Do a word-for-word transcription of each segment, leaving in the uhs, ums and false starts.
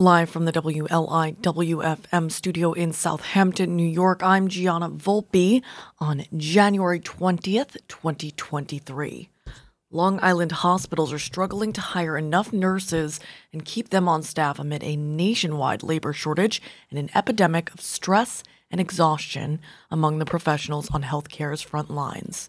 Live from the W L I W F M studio in Southampton, New York, I'm Gianna Volpe on January twentieth, twenty twenty-three. Long Island hospitals are struggling to hire enough nurses and keep them on staff amid a nationwide labor shortage and an epidemic of stress and exhaustion among the professionals on healthcare's front lines.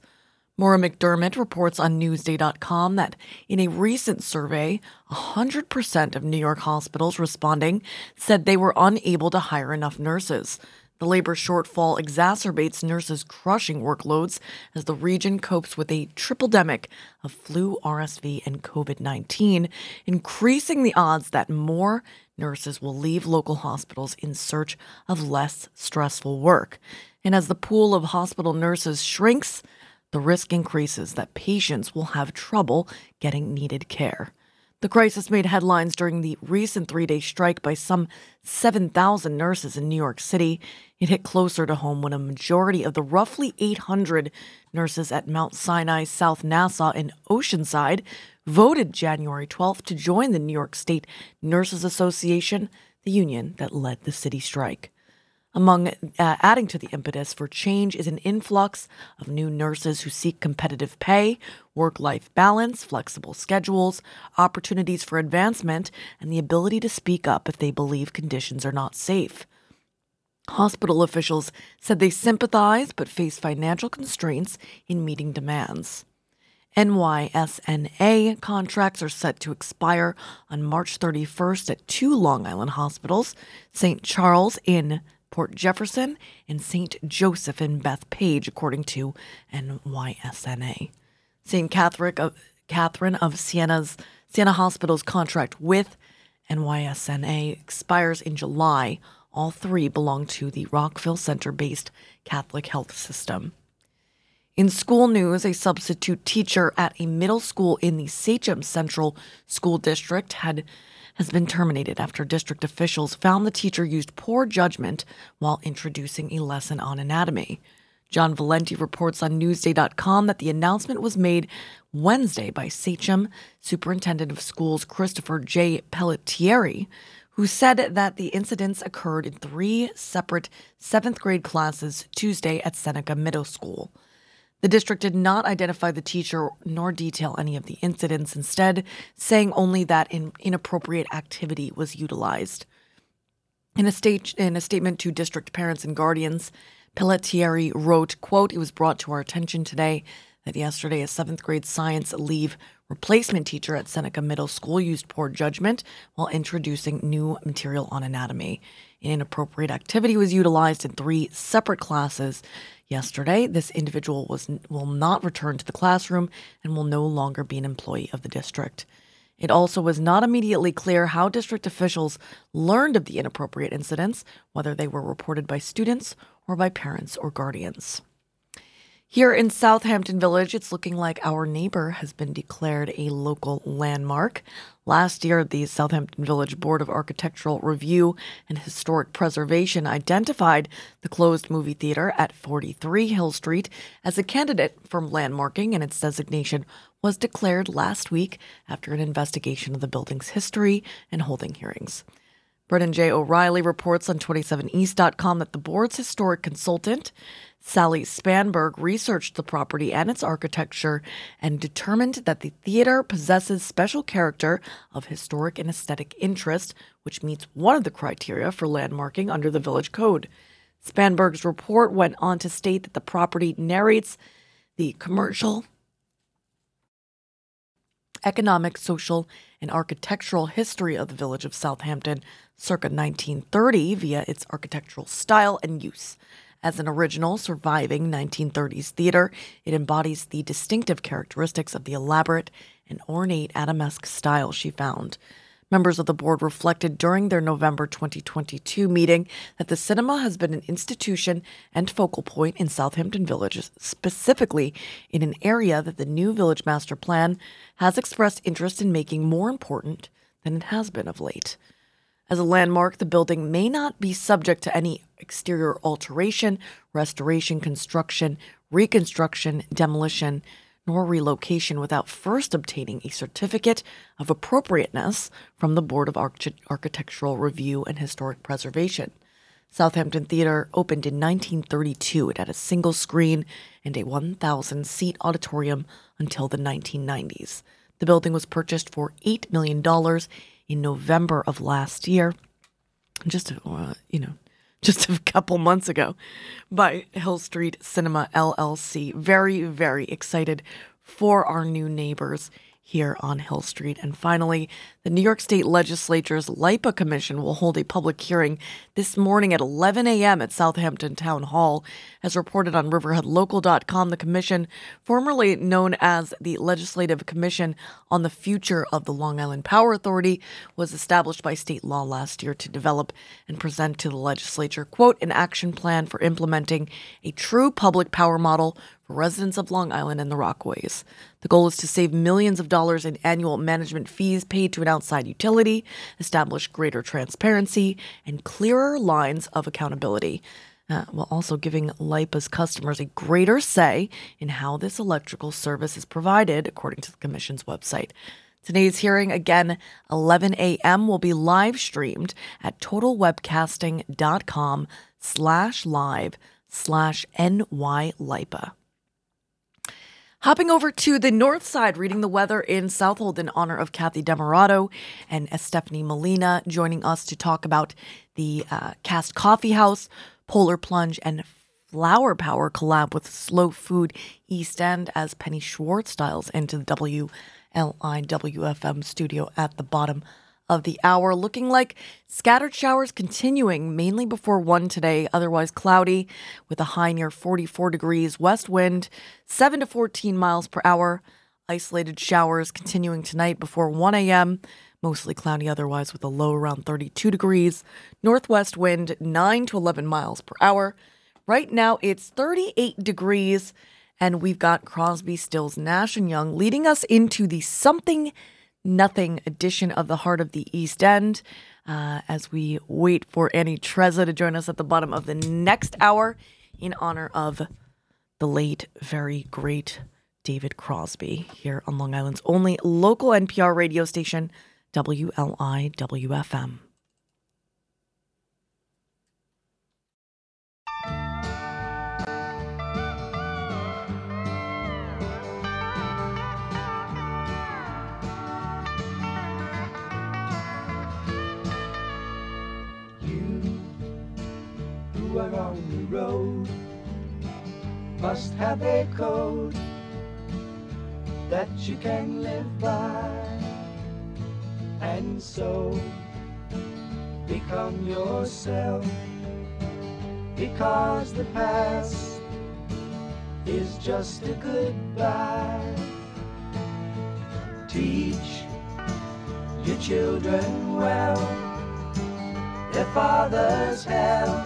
Maura McDermott reports on Newsday dot com that in a recent survey, one hundred percent of New York hospitals responding said they were unable to hire enough nurses. The labor shortfall exacerbates nurses' crushing workloads as the region copes with a tripledemic of flu, R S V, and COVID nineteen, increasing the odds that more nurses will leave local hospitals in search of less stressful work. And as the pool of hospital nurses shrinks, the risk increases that patients will have trouble getting needed care. The crisis made headlines during the recent three-day strike by some seven thousand nurses in New York City. It hit closer to home when a majority of the roughly eight hundred nurses at Mount Sinai, South Nassau, and Oceanside voted January twelfth to join the New York State Nurses Association, the union that led the city strike. Among uh, adding to the impetus for change is an influx of new nurses who seek competitive pay, work-life balance, flexible schedules, opportunities for advancement, and the ability to speak up if they believe conditions are not safe. Hospital officials said they sympathize but face financial constraints in meeting demands. N Y S N A contracts are set to expire on March thirty-first at two Long Island hospitals, Saint Charles in Port Jefferson and Saint Joseph in Bethpage, according to N Y S N A. Saint Catherine of Siena's Siena Hospital's contract with N Y S N A expires in July. All three belong to the Rockville Center-based Catholic Health System. In school news, a substitute teacher at a middle school in the Sachem Central School District had has been terminated after district officials found the teacher used poor judgment while introducing a lesson on anatomy. John Valenti reports on Newsday dot com that the announcement was made Wednesday by Sachem Superintendent of Schools Christopher J. Pelletieri, who said that the incidents occurred in three separate seventh-grade classes Tuesday at Seneca Middle School. The district did not identify the teacher nor detail any of the incidents, instead saying only that an inappropriate activity was utilized. In a, state, in a statement to district parents and guardians, Pelletieri wrote, quote, "It was brought to our attention today that yesterday a seventh grade science leave replacement teacher at Seneca Middle School used poor judgment while introducing new material on anatomy. An inappropriate activity was utilized in three separate classes yesterday. This individual was will not return to the classroom and will no longer be an employee of the district." It also was not immediately clear how district officials learned of the inappropriate incidents, whether they were reported by students or by parents or guardians. Here in Southampton Village, it's looking like our neighbor has been declared a local landmark. Last year, the Southampton Village Board of Architectural Review and Historic Preservation identified the closed movie theater at forty-three Hill Street as a candidate for landmarking, and its designation was declared last week after an investigation of the building's history and holding hearings. Brendan J. O'Reilly reports on twenty-seven East dot com that the board's historic consultant, Sally Spanberg, researched the property and its architecture and determined that the theater possesses special character of historic and aesthetic interest, which meets one of the criteria for landmarking under the Village Code. Spanberg's report went on to state that the property narrates the commercial, economic, social, and architectural history of the village of Southampton circa nineteen thirty via its architectural style and use. As an original, surviving nineteen thirties theater, it embodies the distinctive characteristics of the elaborate and ornate Adamesque style she found. Members of the board reflected during their November twenty twenty-two meeting that the cinema has been an institution and focal point in Southampton Village, specifically in an area that the new Village Master Plan has expressed interest in making more important than it has been of late. As a landmark, the building may not be subject to any exterior alteration, restoration, construction, reconstruction, demolition, nor relocation without first obtaining a certificate of appropriateness from the Board of Arch- Architectural Review and Historic Preservation. Southampton Theatre opened in nineteen thirty-two. It had a single screen and a one thousand seat auditorium until the nineteen nineties. The building was purchased for eight million dollars in November of last year, just, uh, you know, just a couple months ago, by Hill Street Cinema L L C. Very, very excited for our new neighbors here on Hill Street. And finally, the New York State Legislature's LIPA Commission will hold a public hearing this morning at eleven a.m. at Southampton Town Hall. As reported on riverhead local dot com, the commission, formerly known as the Legislative Commission on the Future of the Long Island Power Authority, was established by state law last year to develop and present to the legislature, quote, an action plan for implementing a true public power model for residents of Long Island and the Rockaways. The goal is to save millions of dollars in annual management fees paid to an outside utility, establish greater transparency, and clearer lines of accountability, uh, while also giving LIPA's customers a greater say in how this electrical service is provided, according to the commission's website. Today's hearing, again, eleven a.m., will be live streamed at totalwebcasting.com slash live slash NYLIPA. Hopping over to the north side, reading the weather in Southold in honor of Kathy Demerado and Stephanie Molina, joining us to talk about the uh, Cast Coffee House, Polar Plunge, and Flower Power collab with Slow Food East End as Penny Schwartz dials into the W L I W F M studio at the bottom of the hour. Looking like scattered showers continuing mainly before one today, otherwise cloudy with a high near forty-four degrees, west wind seven to fourteen miles per hour. Isolated showers continuing tonight before one a.m., mostly cloudy otherwise with a low around thirty-two degrees, northwest wind nine to eleven miles per hour. Right now it's thirty-eight degrees, and we've got Crosby, Stills, Nash and Young leading us into the Something Nothing edition of the Heart of the East End uh, as we wait for Annie Trezza to join us at the bottom of the next hour in honor of the late, very great David Crosby here on Long Island's only local N P R radio station, W L I W F M. On the road must have a code that you can live by, and so become yourself, because the past is just a goodbye. Teach your children well, their father's help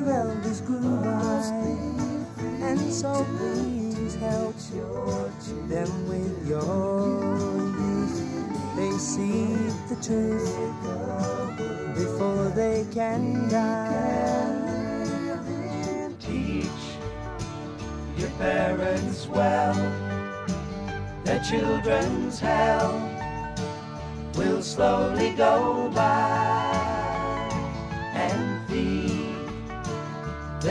Your elders grew by, and so please help them with your youth. They see the truth before they can die. Teach your parents well, their children's hell will slowly go by, and feed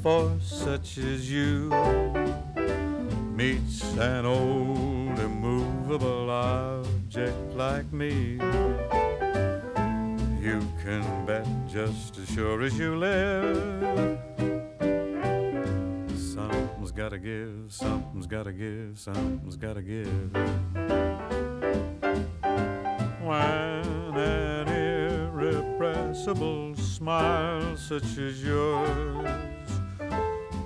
Force such as you meets an old immovable object like me, you can bet just as sure as you live, something's gotta give, something's gotta give, something's gotta give. When an irrepressible smile such as yours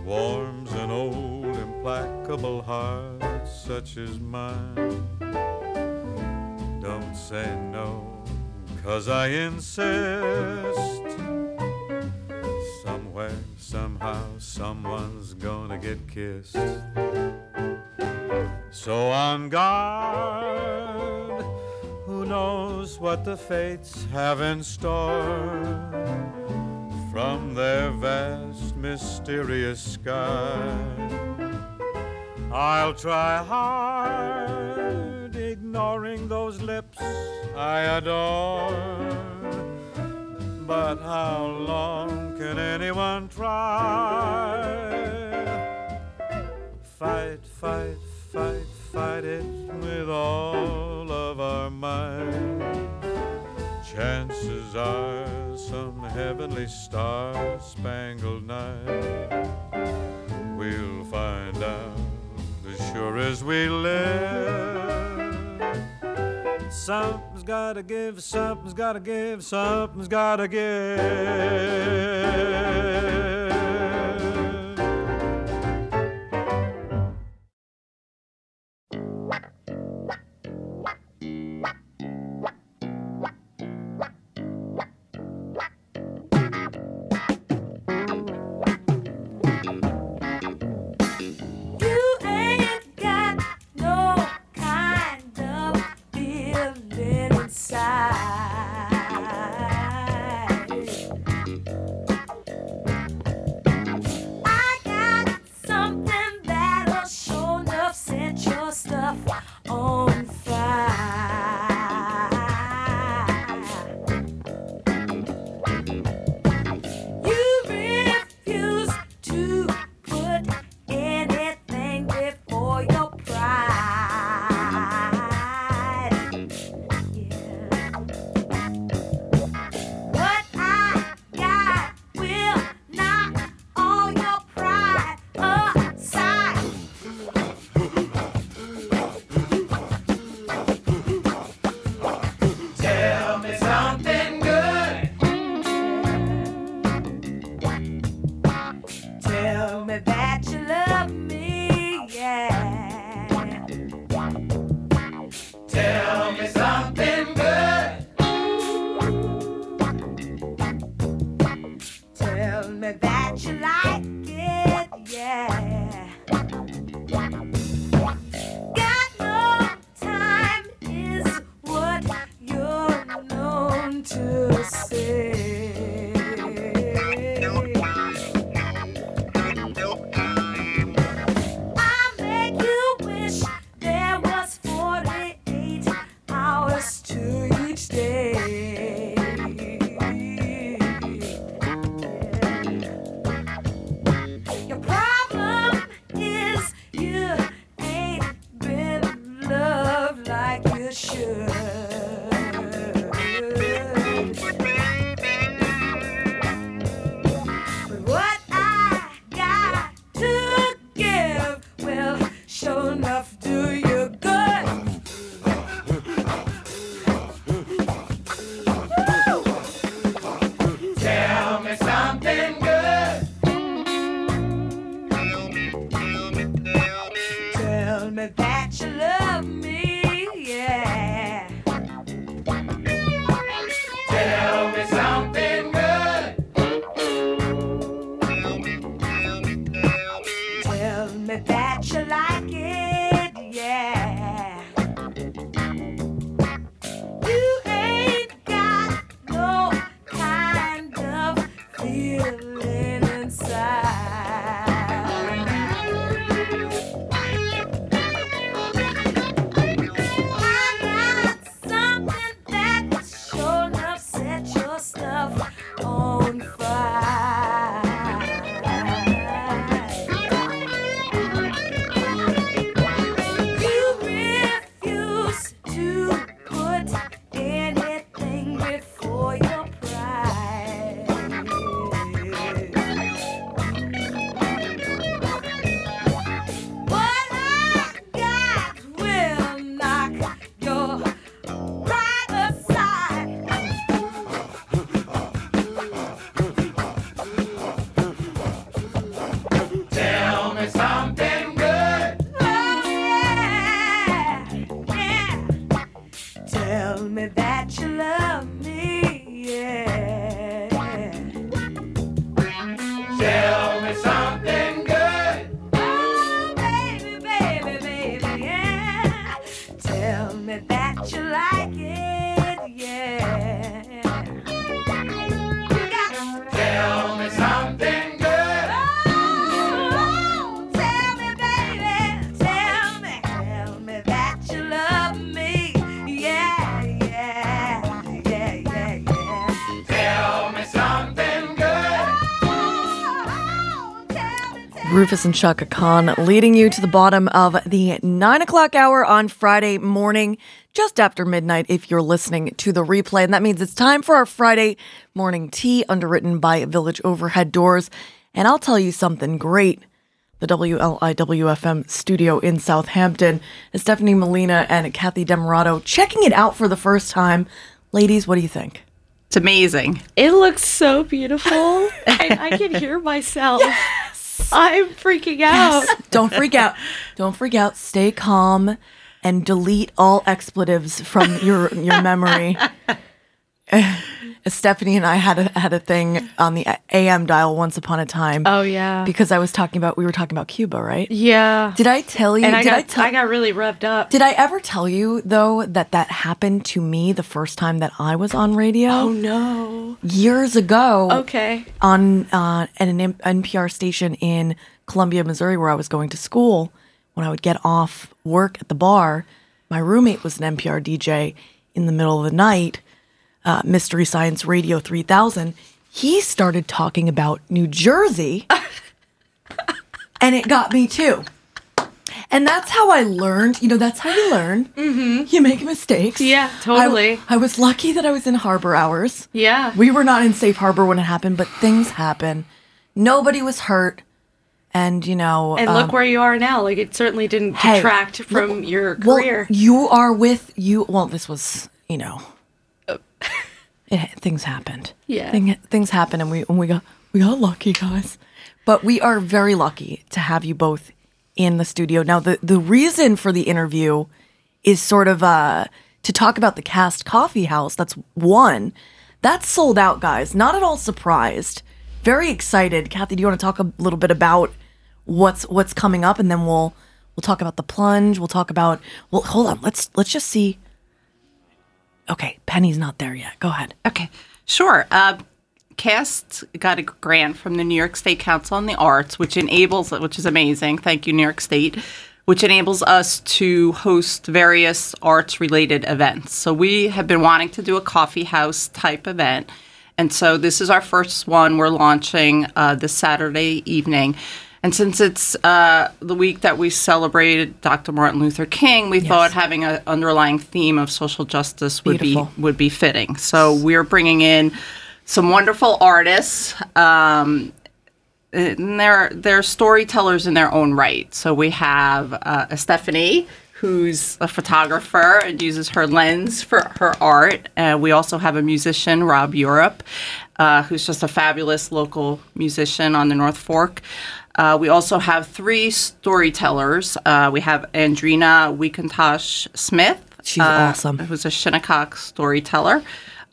warms an old implacable heart such as mine, don't say no, 'cause I insist. Somewhere, somehow, someone's gonna get kissed. So on guard, who knows what the fates have in store? From their vast, mysterious sky, I'll try hard, ignoring those lips I adore. But how long can anyone try? Fight, fight, fight, fight it with all of our might. Chances are some heavenly star-spangled night. We'll find out as sure as we live. Something's gotta give, something's gotta give, something's gotta give. tell me that you love me, yeah. Tell me something good. Tell me, tell me, tell me that you like it, yeah. You ain't got no kind of feeling inside. Rufus and Chaka Khan leading you to the bottom of the nine o'clock hour on Friday morning, just after midnight if you're listening to the replay. And that means it's time for our Friday morning tea, underwritten by Village Overhead Doors. And I'll tell you something great. The W L I W F M studio in Southampton is Stephanie Molina and Kathy Demerado checking it out for the first time. Ladies, what do you think? It's amazing. It looks so beautiful. I, I can hear myself. Yes! I'm freaking out. Yes. Don't freak out. Don't freak out. Stay calm and delete all expletives from your your memory. Stephanie and I had a, had a thing on the A M dial once upon a time. Oh, yeah. Because I was talking about, we were talking about Cuba, right? Yeah. Did I tell you? And I, did got, I, tell, I got really revved up. Did I ever tell you, though, that that happened to me the first time that I was on radio? Oh, no. Years ago. Okay. On uh, at an N P R station in Columbia, Missouri, where I was going to school, when I would get off work at the bar, my roommate was an N P R D J in the middle of the night. Uh, Mystery Science Radio three thousand, he started talking about New Jersey, and it got me too. And that's how I learned. You know, that's how you learn. Mm-hmm. You make mistakes. Yeah, totally. I, I was lucky that I was in harbor hours. Yeah. We were not in safe harbor when it happened, but things happen. Nobody was hurt. And, you know... And look um, where you are now. Like, it certainly didn't detract hey, from well, your career. Well, you are with you... Well, this was, you know... It, things happened. Yeah, Thing, things happened, and we and we got we got lucky, guys. But we are very lucky to have you both in the studio now. The the reason for the interview is sort of uh, to talk about the Cast Coffee House. That's one that's sold out, guys. Not at all surprised. Very excited. Kathy, do you want to talk a little bit about what's what's coming up, and then we'll we'll talk about the plunge. We'll talk about well, hold on. Let's let's just see. Okay, Penny's not there yet. Go ahead. Okay, sure. Uh, Cast got a grant from the New York State Council on the Arts, which enables, which is amazing. Thank you, New York State, which enables us to host various arts-related events. So we have been wanting to do a coffee house type event, and so this is our first one. We're launching uh, this Saturday evening. And since it's uh, the week that we celebrated Doctor Martin Luther King, we yes. thought having an underlying theme of social justice would Beautiful. be would be fitting. So we're bringing in some wonderful artists, um, and they're they're storytellers in their own right. So we have uh, a Stephanie, who's a photographer and uses her lens for her art. Uh, we also have a musician, Rob Europe, uh, who's just a fabulous local musician on the North Fork. Uh, we also have three storytellers. Uh, we have Andrina Wiecintosh-Smith. She's uh, awesome. Who's a Shinnecock storyteller.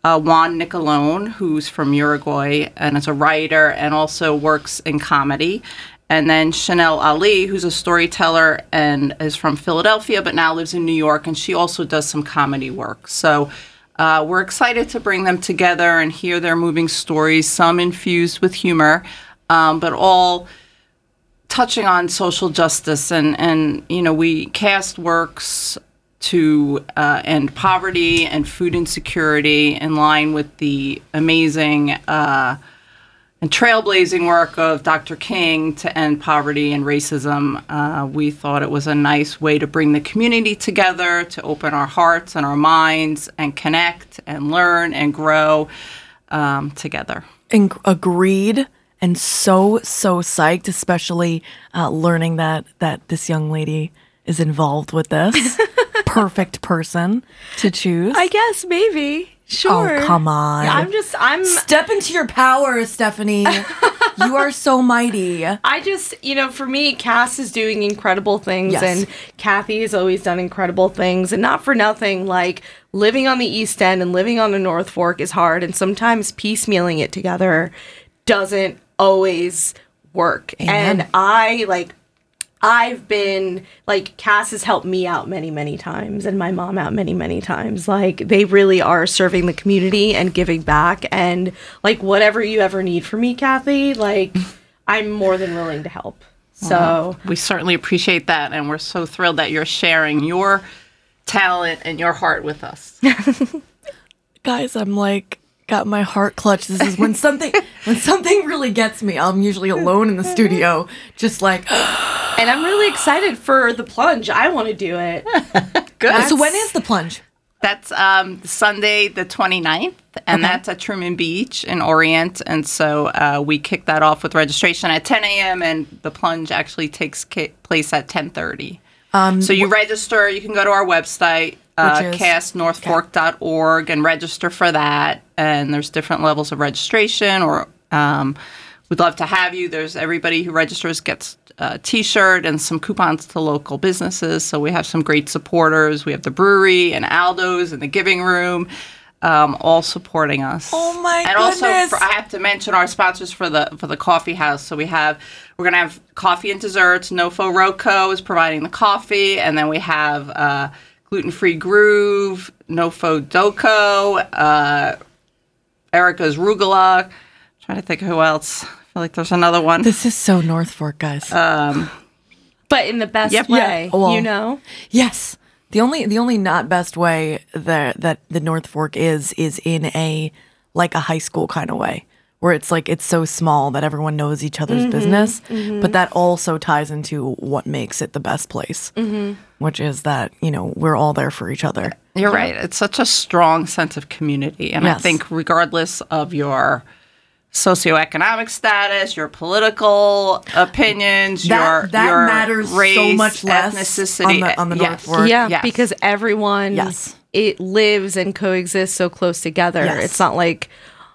Uh, Juan Nicolone, who's from Uruguay and is a writer and also works in comedy. And then Chanel Ali, who's a storyteller and is from Philadelphia, but now lives in New York, and she also does some comedy work. So uh, we're excited to bring them together and hear their moving stories, some infused with humor, um, but all touching on social justice. And, and you know, we cast works to uh, end poverty and food insecurity in line with the amazing uh and trailblazing work of Doctor King to end poverty and racism. Uh, we thought it was a nice way to bring the community together, to open our hearts and our minds and connect and learn and grow um, together. And agreed, and so, so psyched, especially uh, learning that, that this young lady is involved with this. Perfect person to choose. I guess, maybe. Sure. Oh, come on. Yeah, I'm just, I'm... Step into your power, Stephanie. You are so mighty. I just, you know, for me, Cass is doing incredible things, yes. And Kathy has always done incredible things, and not for nothing, like, living on the East End and living on the North Fork is hard, and sometimes piecemealing it together doesn't always work. Amen. And I, like... I've been, like, Cass has helped me out many, many times, and my mom out many, many times. Like, they really are serving the community and giving back. And, like, whatever you ever need from me, Kathy, like, I'm more than willing to help. So we certainly appreciate that. And we're so thrilled that you're sharing your talent and your heart with us. Guys, I'm like... got my heart clutched. This is when something when something really gets me. I'm usually alone in the studio, just like, and I'm really excited for the plunge. I want to do it. Good. So when is the plunge? That's um, Sunday the twenty-ninth, and okay. That's at Truman Beach in Orient. And so uh, we kick that off with registration at ten a.m. and the plunge actually takes ca- place at ten thirty. Um, so you wh- register. You can go to our website. Uh, cast north fork dot org and register for that, and there's different levels of registration, or um, we'd love to have you. There's everybody who registers gets a t-shirt and some coupons to local businesses, so we have some great supporters. We have the brewery and Aldo's and the Giving Room, um, all supporting us. Oh my and goodness. And also for, I have to mention our sponsors for the for the coffee house. So we have we're going to have coffee and desserts. Nofo Roco is providing the coffee, and then we have uh Gluten-Free Groove, Nofo Doko, uh, Erica's Rugula. I'm trying to think of who else. I feel like there's another one. This is so North Fork, guys. Um, but in the best yep, way, yeah. Well, you know? Yes. The only the only not best way that, that the North Fork is, is in a, like a high school kind of way, where it's like it's so small that everyone knows each other's mm-hmm, business. Mm-hmm. But that also ties into what makes it the best place, mm-hmm. which is that, you know, we're all there for each other. You're right. It's such a strong sense of community. And yes. I think regardless of your socioeconomic status, your political opinions, that, your, that your matters race, so much less ethnicity. On the, on the yes. North Fork. Yeah, yes. Because everyone, yes. it lives and coexists so close together. Yes. It's not like...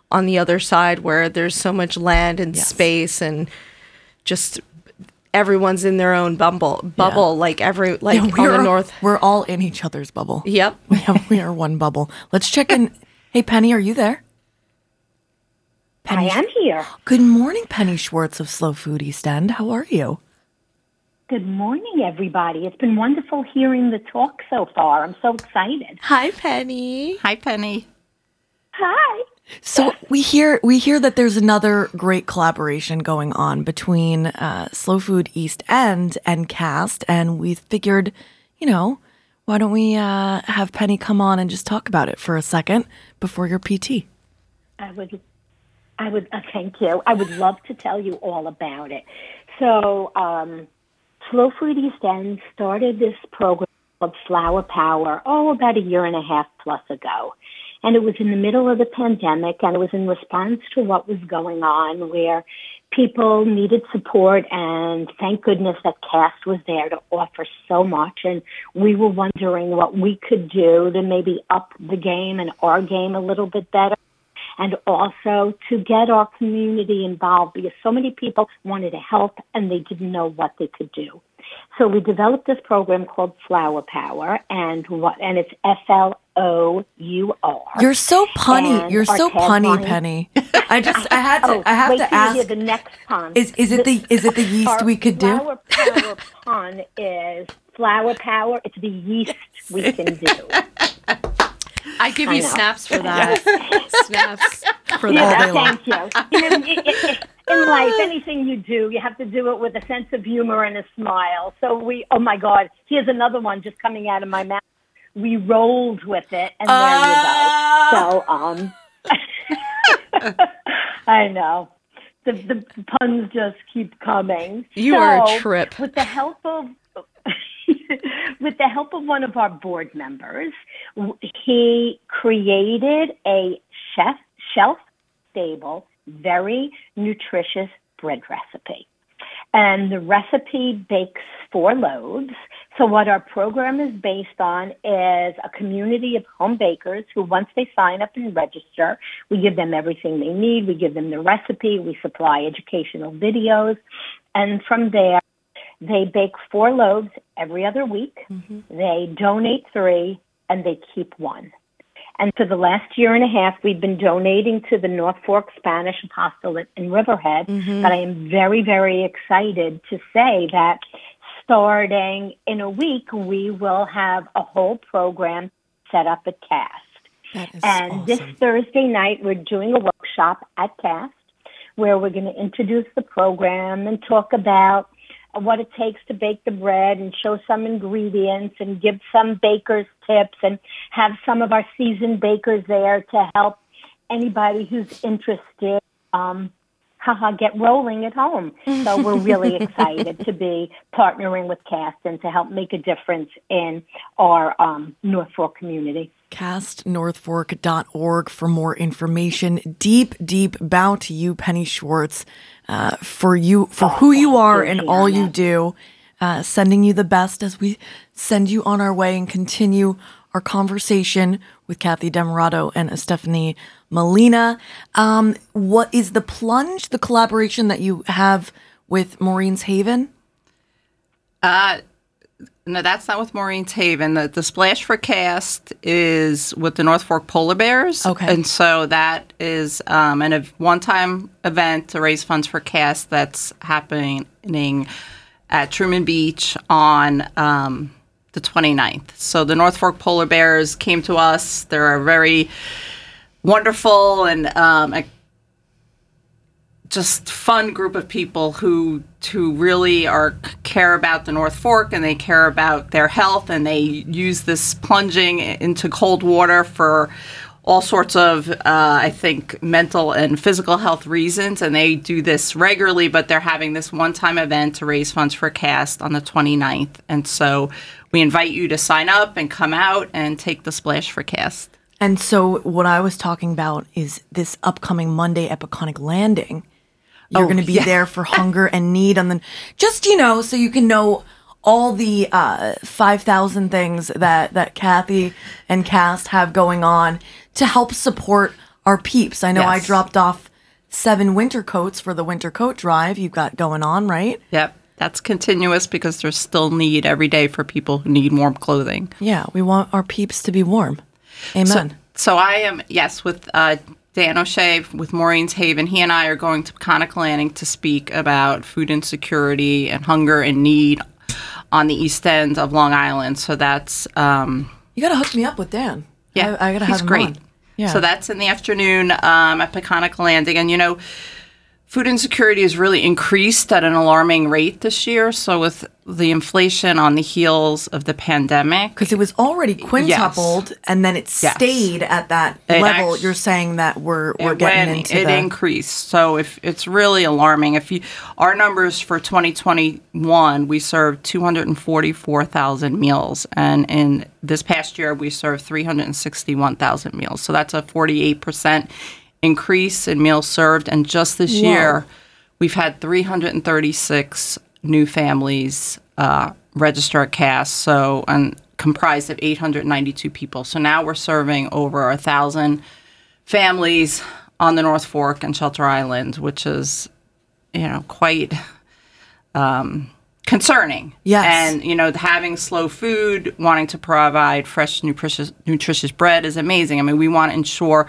on the other side where there's so much land and yes. space and just everyone's in their own bumble, bubble, yeah. like every like yeah, on the North. We're all in each other's bubble. Yep. We, have, we are one bubble. Let's check in. Hey, Penny, are you there? Penny, I am here. Good morning, Penny Schwartz of Slow Food East End. How are you? Good morning, everybody. It's been wonderful hearing the talk so far. I'm so excited. Hi, Penny. Hi, Penny. Hi. So we hear we hear that there's another great collaboration going on between uh, Slow Food East End and Cast, and we figured, you know, why don't we uh, have Penny come on and just talk about it for a second before your P T? I would, I would. Uh, thank you. I would love to tell you all about it. So um, Slow Food East End started this program called Flower Power, oh, about a year and a half plus ago. And it was in the middle of the pandemic, and it was in response to what was going on where people needed support, and thank goodness that CAST was there to offer so much. And we were wondering what we could do to maybe up the game and our game a little bit better. and also to get our community involved, because so many people wanted to help and they didn't know what they could do. So we developed this program called Flower Power, and what, and it's F L O U R. You're so punny. And You're so punny, Penny. I just, I had to, oh, I have wait to ask. Hear the next pun. Is, is it the, is it the yeast we could do? Flower Power pun is Flower Power. It's the yeast we can do. I give you I snaps for that. snaps for that. Yeah, thank you. You know, it, it, it, in life, anything you do, you have to do it with a sense of humor and a smile. So we, oh my God, here's another one just coming out of my mouth. We rolled with it, and uh... there you go. So, um, I know. The, the puns just keep coming. You so, are a trip. With the help of... With the help of one of our board members, he created a chef, shelf-stable, very nutritious bread recipe. And the recipe bakes four loaves. So what our program is based on is a community of home bakers who, once they sign up and register, we give them everything they need. We give them the recipe. We supply educational videos. And from there, they bake four loaves every other week. Mm-hmm. They donate three, and they keep one. And for the last year and a half, we've been donating to the North Fork Spanish Apostolate in Riverhead. Mm-hmm. But I am very, very excited to say that starting in a week, we will have a whole program set up at CAST. That is and awesome. This Thursday night, we're doing a workshop at CAST where we're going to introduce the program and talk about what it takes to bake the bread and show some ingredients and give some baker's tips and have some of our seasoned bakers there to help anybody who's interested um, haha, get rolling at home. So we're really excited to be partnering with CAST and to help make a difference in our um, North Fork community. cast north fork dot org for more information. Deep, deep bow to you, Penny Schwartz, uh, for you, for who you are and all you do. Uh, sending you the best as we send you on our way and continue our conversation with Kathy Demerado and Stephanie Molina. Um, what is the plunge, the collaboration that you have with Maureen's Haven? Uh, No, that's not with Maureen's Haven. The, the Splash for CAST is with the North Fork Polar Bears. Okay. And so that is um, an, a one-time event to raise funds for CAST that's happening at Truman Beach on um, the twenty-ninth. So the North Fork Polar Bears came to us. They're a very wonderful and um, a just fun group of people who who really are care about the North Fork, and they care about their health, and they use this plunging into cold water for all sorts of, uh, I think, mental and physical health reasons, and they do this regularly, but they're having this one-time event to raise funds for CAST on the twenty-ninth, and so we invite you to sign up and come out and take the Splash for CAST. And so what I was talking about is this upcoming Monday at Peconic Landing. You're oh, going to be yeah. there for hunger and need on the, just, you know, so you can know all the uh, five thousand things that, that Kathy and CAST have going on to help support our peeps. I know yes. I dropped off seven winter coats for the winter coat drive you've got going on, right? Yep. That's continuous because there's still need every day for people who need warm clothing. Yeah. We want our peeps to be warm. Amen. So, so I am, yes, with... Uh, Dan O'Shea with Maureen's Haven, he and I are going to Peconic Landing to speak about food insecurity and hunger and need on the East End of Long Island. So that's... Um, you got to hook me up with Dan. Yeah, I, I got to have him great. On. Yeah. So that's in the afternoon um, at Peconic Landing. And, you know, food insecurity has really increased at an alarming rate this year. So with the inflation on the heels of the pandemic... Because it was already quintupled, yes. and then it yes. stayed at that it level. Actually, you're saying that we're we're getting went, into it the... increased. So if it's really alarming. If you, our numbers for twenty twenty-one, we served two hundred forty-four thousand meals, and in this past year we served three hundred sixty-one thousand meals. So that's a forty-eight percent increase in meals served, and just this Whoa. year we've had three hundred thirty-six new families uh, register at CAST, so and comprised of eight hundred ninety-two people. So now we're serving over a thousand families on the North Fork and Shelter Island, which is, you know, quite um, concerning. Yes. And, you know, having slow food, wanting to provide fresh, nutritious, nutritious bread is amazing. I mean, we want to ensure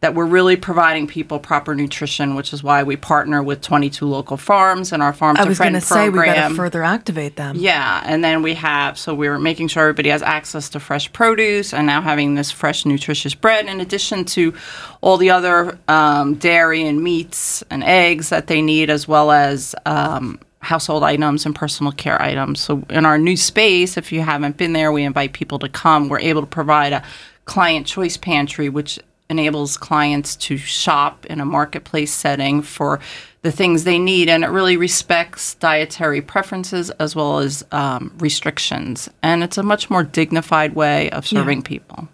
that we're really providing people proper nutrition, which is why we partner with twenty-two local farms and our Farm to Friend program. I was going to say, we better further activate them. Yeah, and then we have, so we were making sure everybody has access to fresh produce and now having this fresh, nutritious bread, in addition to all the other um, dairy and meats and eggs that they need, as well as um, household items and personal care items. So in our new space, if you haven't been there, we invite people to come. We're able to provide a client choice pantry, which enables clients to shop in a marketplace setting for the things they need, and it really respects dietary preferences as well as um, restrictions. And it's a much more dignified way of serving yeah. people.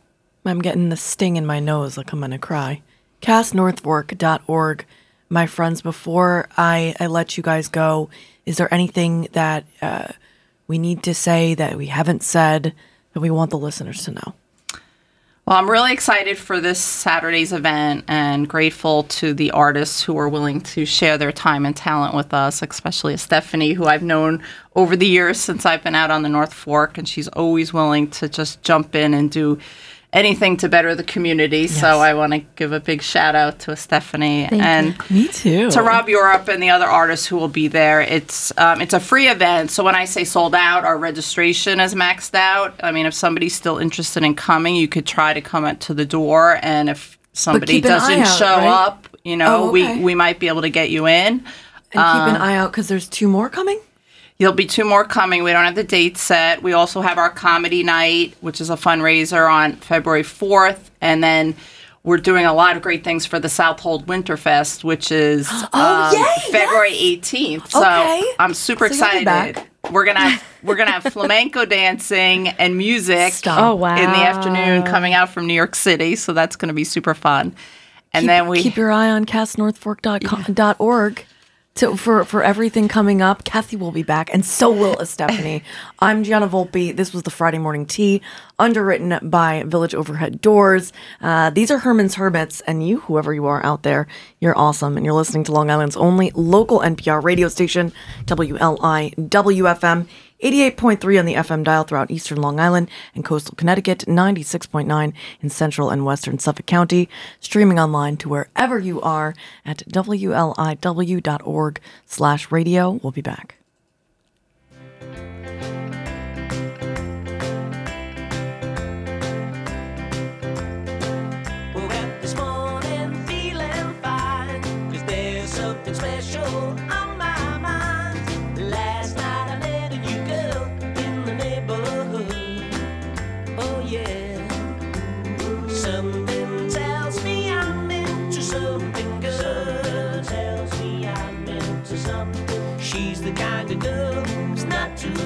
I'm getting the sting in my nose like I'm going to cry. cast north fork dot org. My friends, before I, I let you guys go, is there anything that uh, we need to say that we haven't said that we want the listeners to know? Well, I'm really excited for this Saturday's event and grateful to the artists who are willing to share their time and talent with us, especially Stephanie, who I've known over the years since I've been out on the North Fork, and she's always willing to just jump in and do anything to better the community. Yes. So I want to give a big shout out to Stephanie. Thank and you. Me too. To Rob Europe and the other artists who will be there. It's um, it's a free event. So when I say sold out, our registration is maxed out. I mean, if somebody's still interested in coming, you could try to come to the door. And if somebody doesn't out, show right? up, you know, oh, okay. we, we might be able to get you in. And um, keep an eye out because there's two more coming? There'll be two more coming. We don't have the date set. We also have our comedy night, which is a fundraiser on February fourth. And then we're doing a lot of great things for the Southold Winterfest, which is oh, um, yay, February yes. eighteenth. So okay. I'm super so excited. We're going to we're gonna have flamenco dancing and music oh, wow. in the afternoon coming out from New York City. So that's going to be super fun. And keep, then we keep your eye on cast north fork dot org. Yeah. So for, for everything coming up, Kathy will be back, and so will Stephanie. I'm Gianna Volpe. This was the Friday Morning Tea, underwritten by Village Overhead Doors. Uh, these are Herman's Hermits, and you, whoever you are out there, you're awesome, and you're listening to Long Island's only local N P R radio station, W L I W F M, eighty-eight point three on the F M dial throughout eastern Long Island and coastal Connecticut, ninety-six point nine in central and western Suffolk County, streaming online to wherever you are at W L I W dot org slash radio. We'll be back.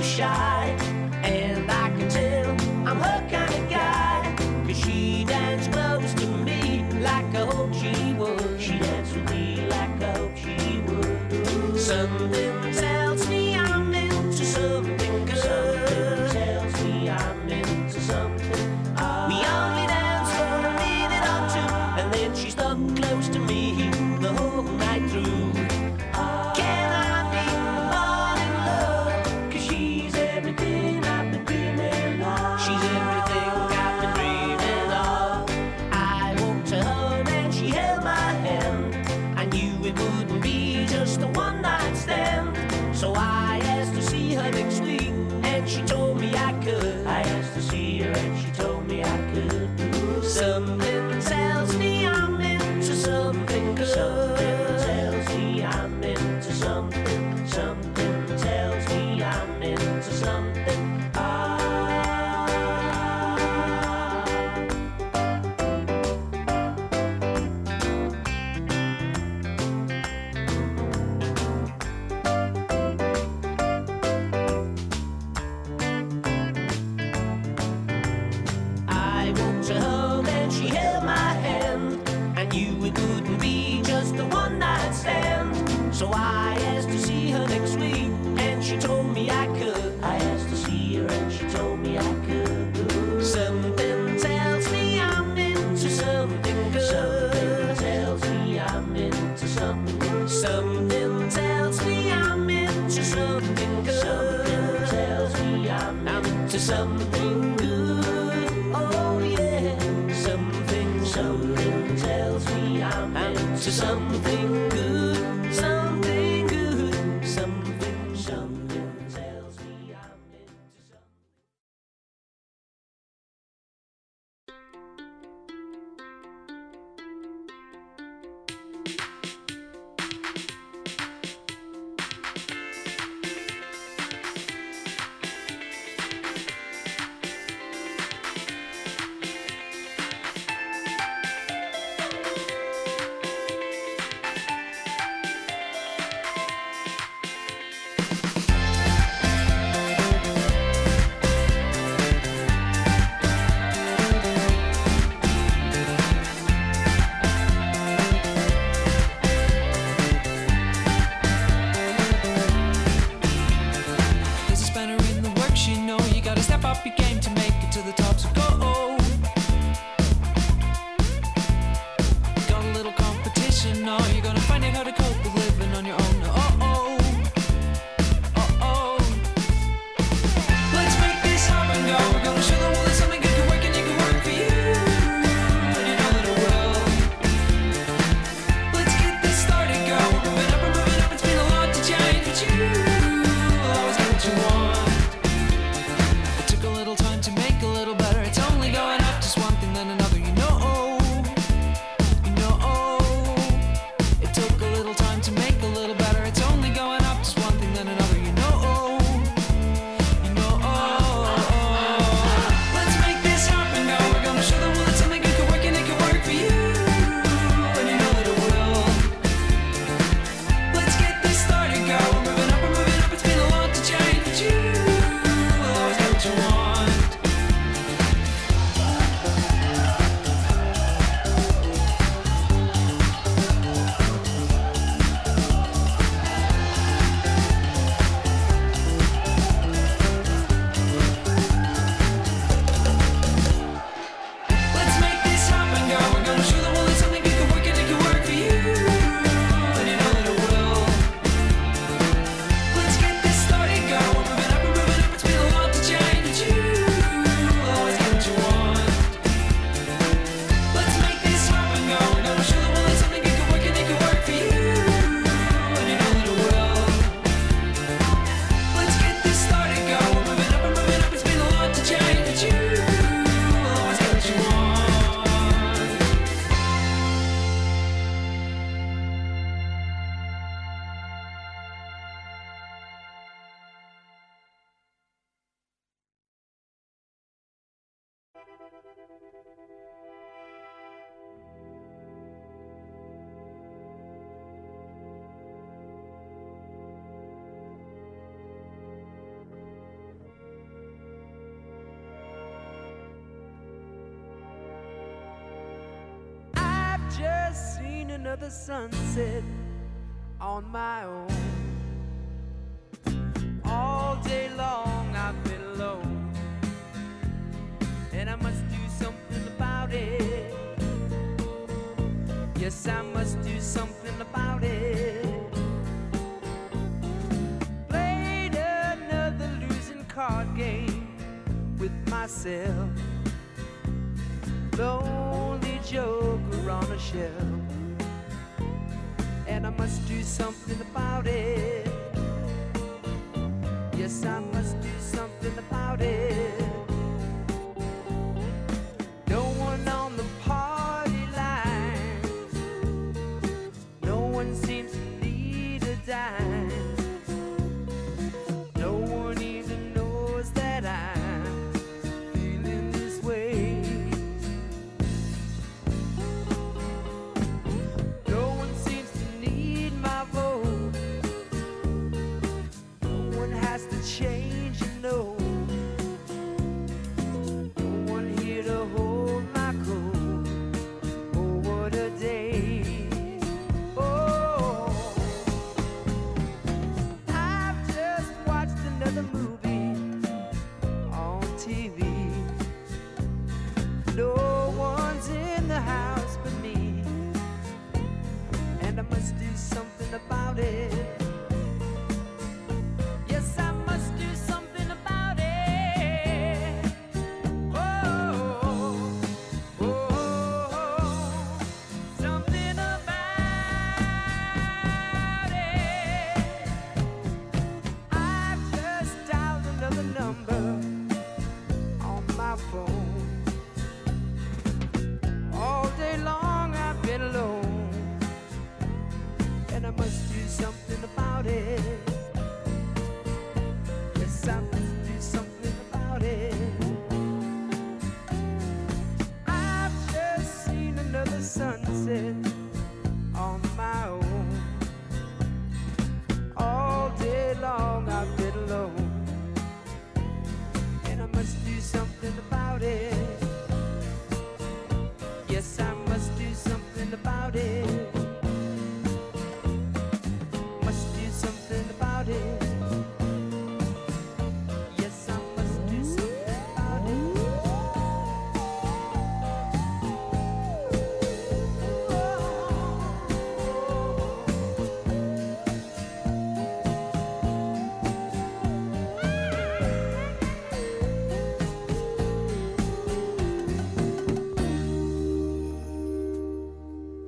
Shy, and I can tell I'm her kind of guy, cause she danced close to me like I hoped she would. She danced with me like I hoped she would. Something tells me I'm into something good. Something tells me I'm into something. Oh. We only danced for a minute or two, and then she stuck close to me the whole night through. Oh. Can I I asked to see her next week, and she told me I could. I asked to see her. to something good. Oh yeah, something, something tells me I'm meant to something good. Something good, something, something tells me I'm meant to something. Another sunset on my own. All day long I've been alone, and I must do something about it. Yes, I must do something about it. Played another losing card game with myself, lonely joker on a shelf. I must do something about it. Yes, I must do something about it. No one on the party line, no one seems to need a dime. No one even knows that I'm feeling this way. Change, you know.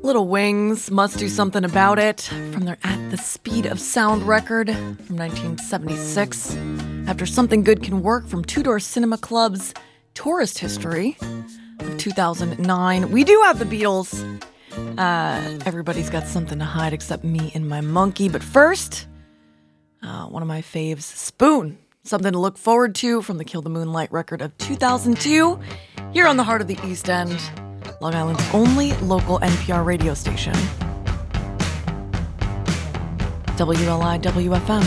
Little Wings, Must Do Something About It, from their At the Speed of Sound record from nineteen seventy-six. After Something Good Can Work from Two Door Cinema Club's Tourist History of two thousand nine. We do have the Beatles. Uh, everybody's got something to hide except me and my monkey. But first, uh, one of my faves, Spoon. Something to look forward to from the Kill the Moonlight record of two thousand two. Here on the heart of the East End, Long Island's only local N P R radio station. W L I W F M.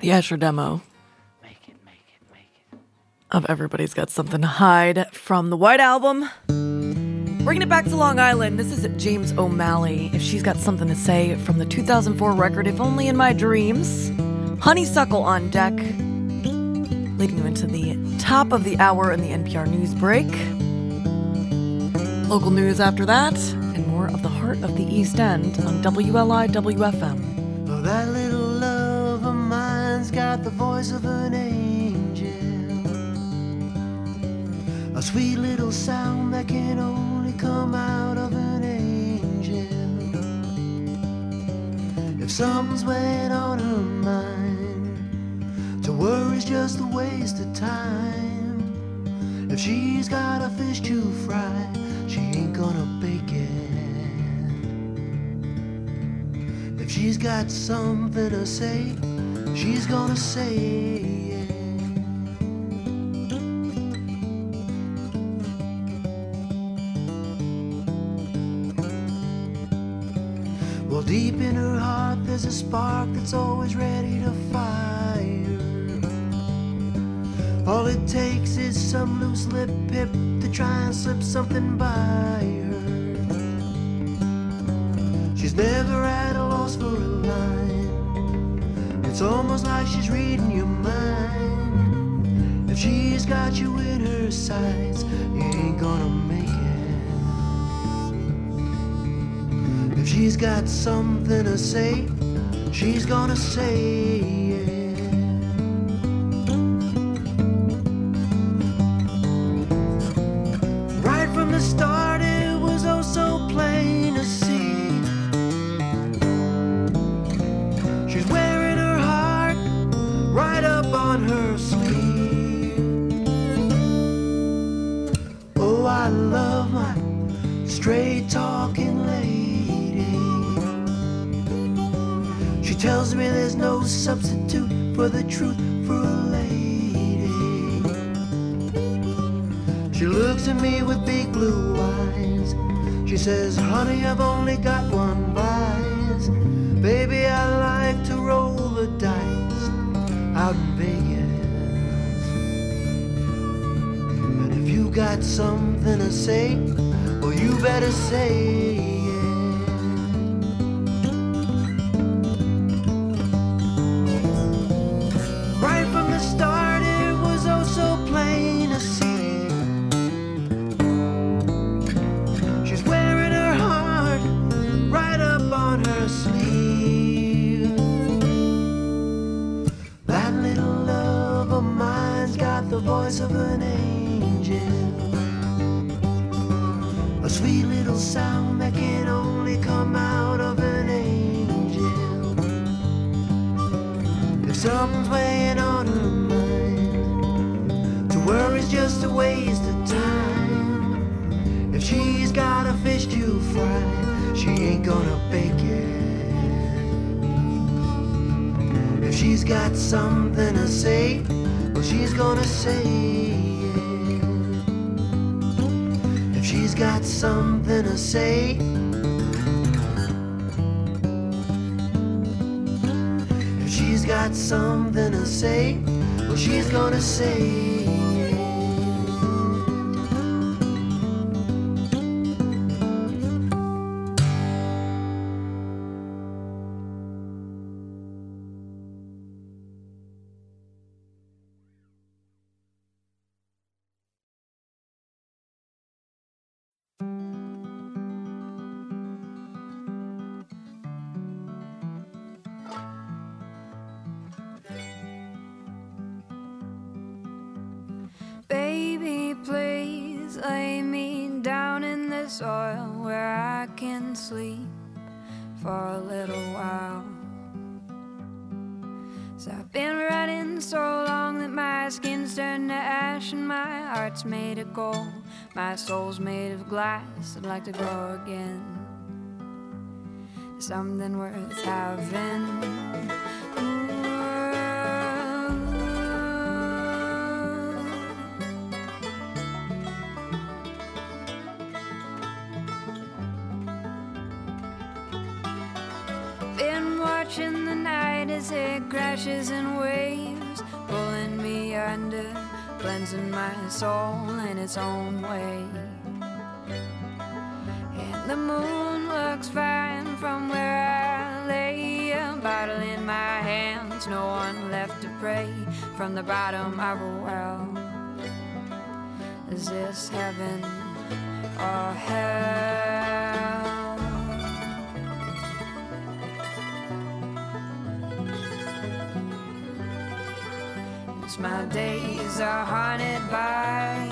the Azure demo. Make it, make it, make it. Of Everybody's Got Something to Hide from the White Album. Bringing it back to Long Island, this is James O'Malley. If She's Got Something to Say from the two thousand four record, If Only in My Dreams. Honeysuckle on Deck. Leading you into the top of the hour in the N P R News break. Local news after that, and more of the heart of the East End on W L I W F M. Oh, that little love of mine's got the voice of an angel. A sweet little sound that can only come out of an angel. If something's weighing on her mind, to worry's just a waste of time. If she's got a fish to fry, she ain't gonna bake it. If she's got something to say, she's gonna say it. Well, deep in her heart there's a spark that's always ready to fire. All it takes is some loose lip pip to try and slip something by her. She's never at a loss for a line. It's almost like she's reading your mind. If she's got you in her sights, you ain't gonna make it. If she's got something to say, she's gonna say it. Says, honey, I've only got one vice. Baby, I like to roll the dice out in Vegas. And if you got something to say, well, you better say it. Right from the start, it was oh so plain to see. Voice of an angel, a sweet little sound that can only come out of an angel. If something's weighing on her mind, to worry's just a waste of time. If she's got a fish to fry, she ain't gonna bake it. If she's got something to say, well, she's gonna say it. If she's got something to say, if she's got something to say, well, she's gonna say it. My soul's made of glass, I'd like to grow again. Something worth having. Ooh. Been watching the night as it crashes and waves, pulling me under, cleansing my soul in its own way. And the moon looks fine from where I lay, a bottle in my hands, no one left to pray, from the bottom of a well. Is this heaven or hell? My days are haunted by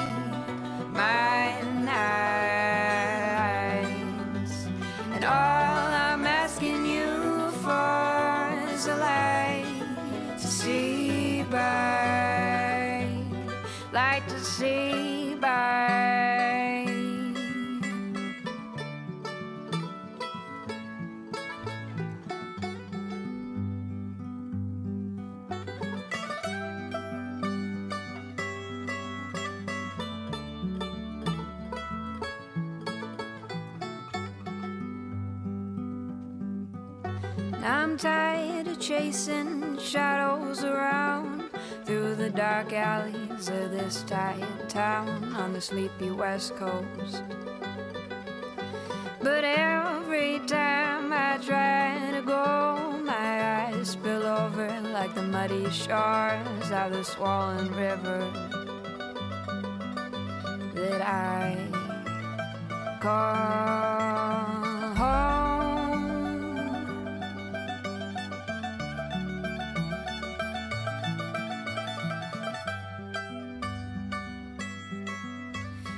my nights, and all I'm asking you for is a light to see by, light to see by. I'm tired of chasing shadows around through the dark alleys of this tired town on the sleepy west coast. But every time I try to go, my eyes spill over like the muddy shores of the swollen river that I call home.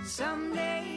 Someday